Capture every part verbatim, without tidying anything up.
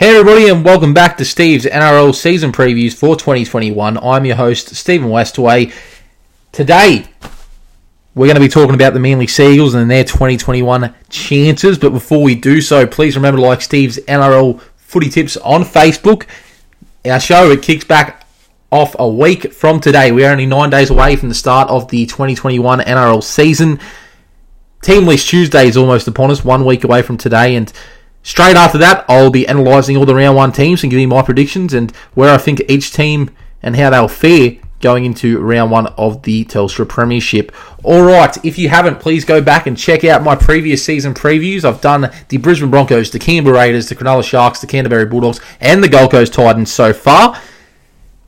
Hey everybody, and welcome back to Steve's N R L Season Previews for twenty twenty-one. I'm your host, Stephen Westaway. Today, we're going to be talking about the Manly Sea Eagles and their twenty twenty-one chances. But before we do so, please remember to like Steve's N R L Footy Tips on Facebook. Our show, it kicks back off a week from today. We're only nine days away from the start of the twenty twenty-one N R L season. Team List Tuesday is almost upon us, one week away from today, and straight after that, I'll be analysing all the round one teams and giving my predictions and where I think each team and how they'll fare going into round one of the Telstra Premiership. Alright, if you haven't, please go back and check out my previous season previews. I've done the Brisbane Broncos, the Canberra Raiders, the Cronulla Sharks, the Canterbury Bulldogs and the Gold Coast Titans so far.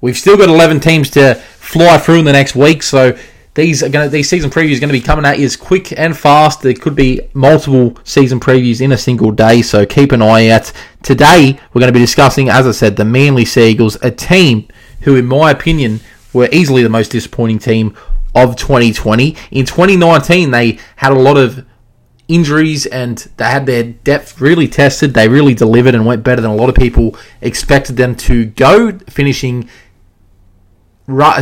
We've still got eleven teams to fly through in the next week, so These are going to, these season previews are going to be coming at you as quick and fast. There could be multiple season previews in a single day, so keep an eye out. Today, we're going to be discussing, as I said, the Manly Sea Eagles, a team who, in my opinion, were easily the most disappointing team of twenty twenty. In twenty nineteen, they had a lot of injuries and they had their depth really tested. They really delivered and went better than a lot of people expected them to go, finishing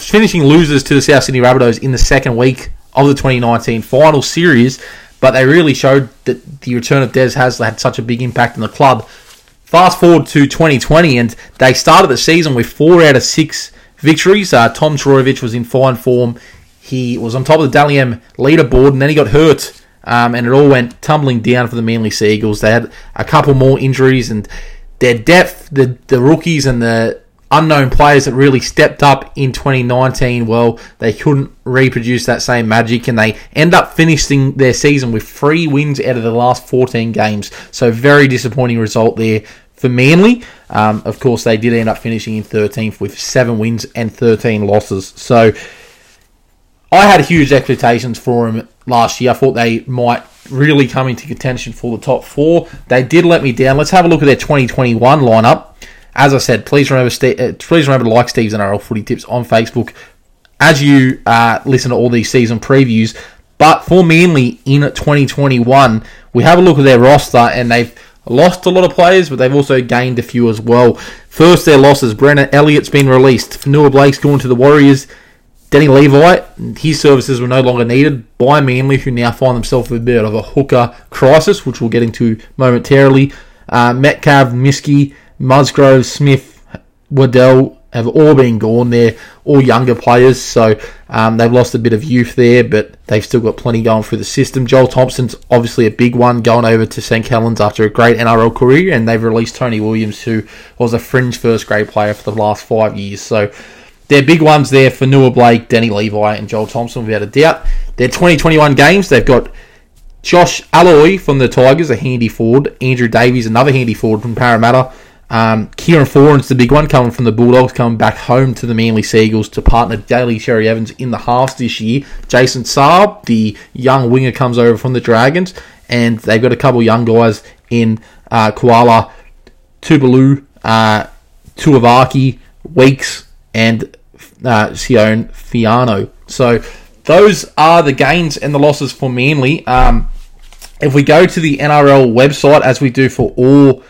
finishing losers to the South Sydney Rabbitohs in the second week of the twenty nineteen final series, but they really showed that the return of Des Hasler had such a big impact on the club. Fast forward to twenty twenty, and they started the season with four out of six victories. Uh, Tom Trbojevic was in fine form. He was on top of the Dally M leaderboard, and then he got hurt, um, and it all went tumbling down for the Manly Sea Eagles. They had a couple more injuries, and their depth, the, the rookies and the unknown players that really stepped up in twenty nineteen, well, they couldn't reproduce that same magic, and they end up finishing their season with three wins out of the last fourteen games. So very disappointing result there for Manly. Um, of course, they did end up finishing in thirteenth with seven wins and thirteen losses. So I had huge expectations for them last year. I thought they might really come into contention for the top four. They did let me down. Let's have a look at their twenty twenty-one lineup. As I said, please remember, please remember to like Steve's N R L Footy Tips on Facebook as you uh, listen to all these season previews. But for Manly in twenty twenty-one, we have a look at their roster, and they've lost a lot of players, but they've also gained a few as well. First, their losses. Brennan Elliott's been released. Fanua Blake's gone to the Warriors. Denny Levi, his services were no longer needed by Manly, who now find themselves with a bit of a hooker crisis, which we'll get into momentarily. Uh, Metcalf, Miskey, Musgrove, Smith, Waddell have all been gone. They're all younger players, so um, they've lost a bit of youth there, but they've still got plenty going through the system. Joel Thompson's obviously a big one, going over to Saint Helens after a great N R L career, and they've released Tony Williams, who was a fringe first-grade player for the last five years. So their big ones there for Fanua Blake, Denny Levi, and Joel Thompson, without a doubt. Their twenty twenty-one games, they've got Josh Aloiai from the Tigers, a handy forward. Andrew Davies, another handy forward from Parramatta. Um, Kieran Foran's the big one, coming from the Bulldogs, coming back home to the Manly Sea Eagles to partner Daly Cherry-Evans in the halves this year. Jason Saab, the young winger, comes over from the Dragons, and they've got a couple of young guys in uh, Koala, Tuvalu, uh, Tuivaki, Weeks, and uh, Sione Fiano. So those are the gains and the losses for Manly. Um, if we go to the N R L website, as we do for all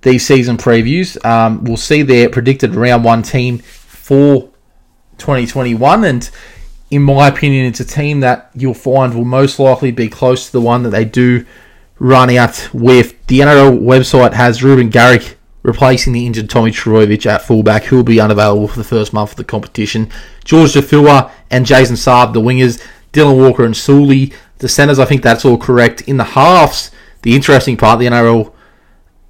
these season previews, um, we'll see their predicted round one team for twenty twenty-one, and in my opinion, it's a team that you'll find will most likely be close to the one that they do run out with. The N R L website has Ruben Garrick replacing the injured Tommy Trbojevic at fullback, who will be unavailable for the first month of the competition. George Tafua and Jason Saab, the wingers, Dylan Walker and Sully, the centres. I think that's all correct. In the halves, the interesting part, the N R L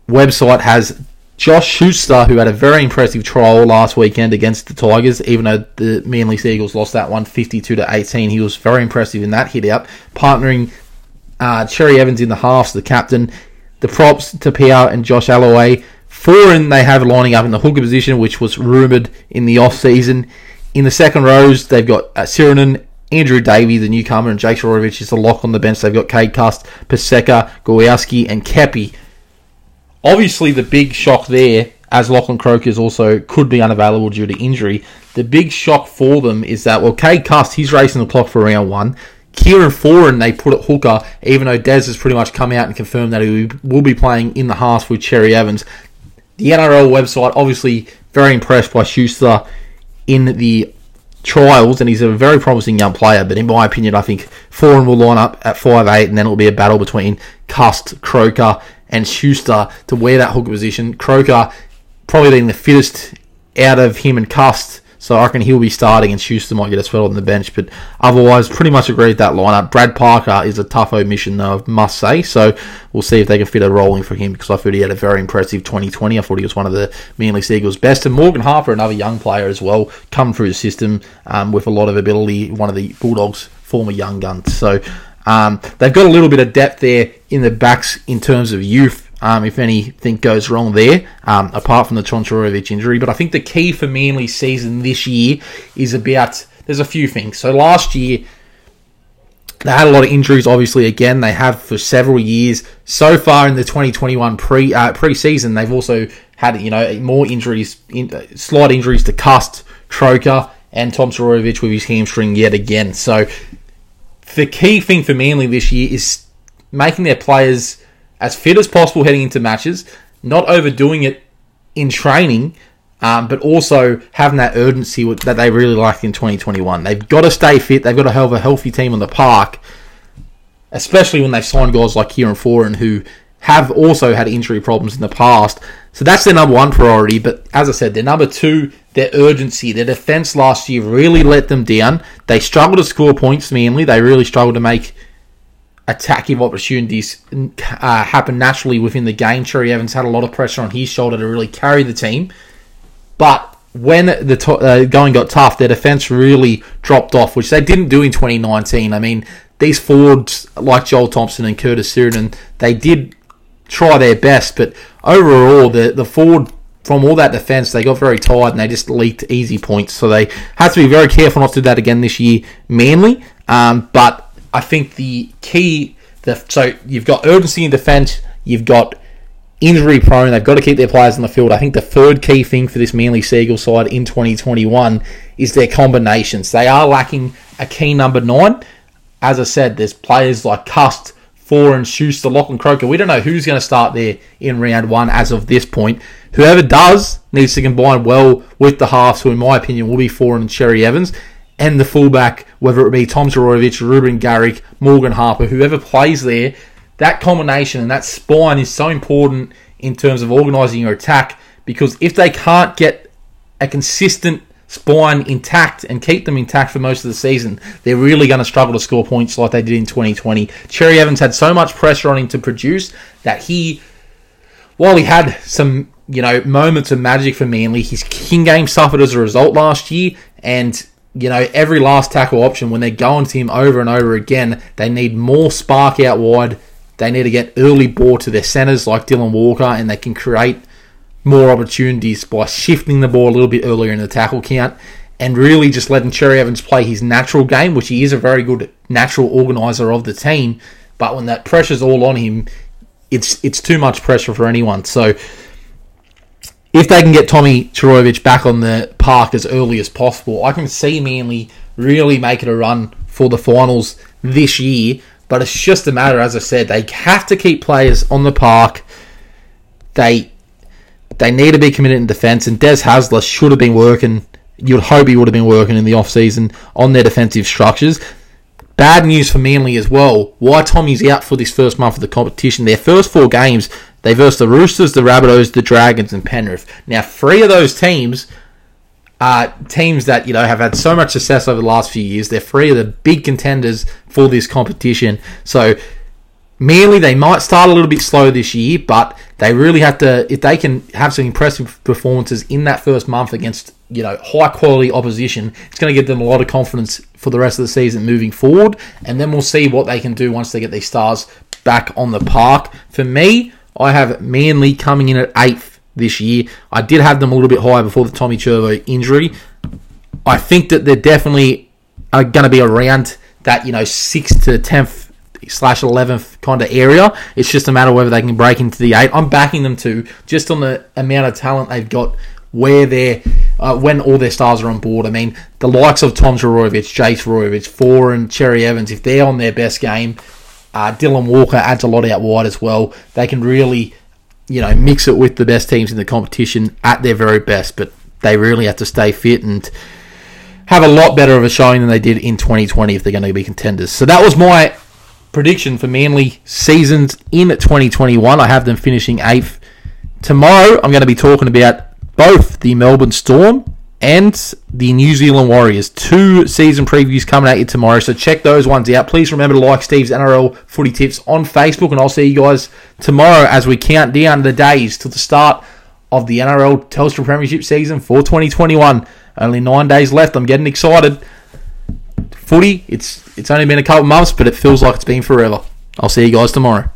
website has Josh Schuster, who had a very impressive trial last weekend against the Tigers, even though the Manly Sea Eagles lost that one fifty-two to eighteen. He was very impressive in that hit out, partnering uh, Cherry-Evans in the halves, the captain, the props to P R and Josh Aloiai. Foran they have lining up in the hooker position, which was rumoured in the off-season. In the second rows, they've got uh, Surin, Andrew Davies, the newcomer, and Jake Shorovich is the lock on the bench. They've got Cade Cust, Paseka, Goyowski, and Kepi. Obviously, the big shock there, as Lachlan Croker is also could be unavailable due to injury, the big shock for them is that, well, Cade Cust, he's racing the clock for round one. Kieran Foran, they put at hooker, even though Des has pretty much come out and confirmed that he will be playing in the halves with Cherry-Evans. The N R L website, obviously very impressed by Schuster in the trials, and he's a very promising young player, but in my opinion, I think Foran will line up at five eight, and then it'll be a battle between Cust, Croker, and Schuster to wear that hooker position. Croker probably being the fittest out of him and Cust, so I reckon he'll be starting, and Schuster might get a sweat on the bench, but otherwise, pretty much agree with that lineup. Brad Parker is a tough omission, though, I must say, so we'll see if they can fit a rolling for him, because I thought he had a very impressive twenty twenty. I thought he was one of the Manly Sea Eagles' best, and Morgan Harper, another young player as well, come through the system um, with a lot of ability, one of the Bulldogs' former young guns, so um, they've got a little bit of depth there in the backs in terms of youth, Um, if anything goes wrong there, um, apart from the Tom Trbojevic injury. But I think the key for Manly's season this year is about, there's a few things. So last year, they had a lot of injuries, obviously, again, they have for several years. So far in the twenty twenty-one pre, uh, pre-season, they've also had, you know, more injuries, in, uh, slight injuries to Cust, Troker, and Tom Trbojevic with his hamstring yet again. So the key thing for Manly this year is making their players as fit as possible heading into matches, not overdoing it in training, um, but also having that urgency that they really liked in twenty twenty-one. They've got to stay fit. They've got to have a healthy team on the park, especially when they've signed guys like Kieran Foran, who have also had injury problems in the past. So that's their number one priority. But as I said, their number two, their urgency. Their defence last year really let them down. They struggled to score points, mainly. They really struggled to make attacking opportunities uh, happen naturally within the game. Cherry-Evans had a lot of pressure on his shoulder to really carry the team. But when the to- uh, going got tough, their defence really dropped off, which they didn't do in twenty nineteen. I mean, these forwards like Joel Thompson and Curtis Surin, they did try their best, but overall, the, the forward, from all that defence, they got very tired and they just leaked easy points. So they had to be very careful not to do that again this year, Manly. Um, but I think the key, the, so you've got urgency in defence, you've got injury prone, they've got to keep their players on the field. I think the third key thing for this Manly Sea Eagles side in twenty twenty-one is their combinations. They are lacking a key number nine. As I said, there's players like Cust, Foran, Schuster, Lachlan Croker. We don't know who's going to start there in round one as of this point. Whoever does needs to combine well with the halves, who in my opinion will be Foran and Cherry-Evans, and the fullback, whether it be Tom Trbojevic, Ruben Garrick, Morgan Harper, whoever plays there, that combination and that spine is so important in terms of organising your attack, because if they can't get a consistent spine intact and keep them intact for most of the season, they're really going to struggle to score points like they did in twenty twenty. Cherry-Evans had so much pressure on him to produce that he, while he had some, you know, moments of magic for Manly, his kicking game suffered as a result last year, and you know, every last tackle option, when they're going to him over and over again, they need more spark out wide. They need to get early ball to their centres like Dylan Walker, and they can create more opportunities by shifting the ball a little bit earlier in the tackle count and really just letting Cherry-Evans play his natural game, which he is a very good natural organiser of the team. But when that pressure's all on him, it's it's too much pressure for anyone. So if they can get Tommy Trbojevic back on the park as early as possible, I can see Manly really making a run for the finals this year. But it's just a matter, as I said, they have to keep players on the park. They they need to be committed in defence, and Des Hasler should have been working, you'd hope he would have been working in the off-season on their defensive structures. Bad news for Manly as well. Why Tommy's out for this first month of the competition. Their first four games, they versed the Roosters, the Rabbitohs, the Dragons, and Penrith. Now, three of those teams are teams that, you know, have had so much success over the last few years. They're three of the big contenders for this competition. So, Manly, they might start a little bit slow this year, but they really have to, if they can have some impressive performances in that first month against, you know, high-quality opposition, it's going to give them a lot of confidence for the rest of the season moving forward, and then we'll see what they can do once they get these stars back on the park. For me, I have Manly coming in at eighth this year. I did have them a little bit higher before the Tommy Turbo injury. I think that they're definitely are going to be around that, you know, sixth to tenth slash eleventh kind of area. It's just a matter of whether they can break into the eight. I'm backing them to, just on the amount of talent they've got, where they're, uh, when all their stars are on board. I mean, the likes of Tom Trbojevic, Jace Rojevic, Foran, Cherry-Evans, if they're on their best game, uh, Dylan Walker adds a lot out wide as well. They can really you know, mix it with the best teams in the competition at their very best, but they really have to stay fit and have a lot better of a showing than they did in twenty twenty if they're going to be contenders. So that was my prediction for Manly seasons in twenty twenty-one. I have them finishing eighth. Tomorrow I'm going to be talking about both the Melbourne Storm and the New Zealand Warriors. Two season previews coming at you tomorrow, so check those ones out. Please remember to like Steve's N R L Footy Tips on Facebook, and I'll see you guys tomorrow as we count down the days till the start of the N R L Telstra Premiership season for twenty twenty-one. Only nine days left. I'm getting excited. Footy, it's it's only been a couple months, but it feels like it's been forever. I'll see you guys tomorrow.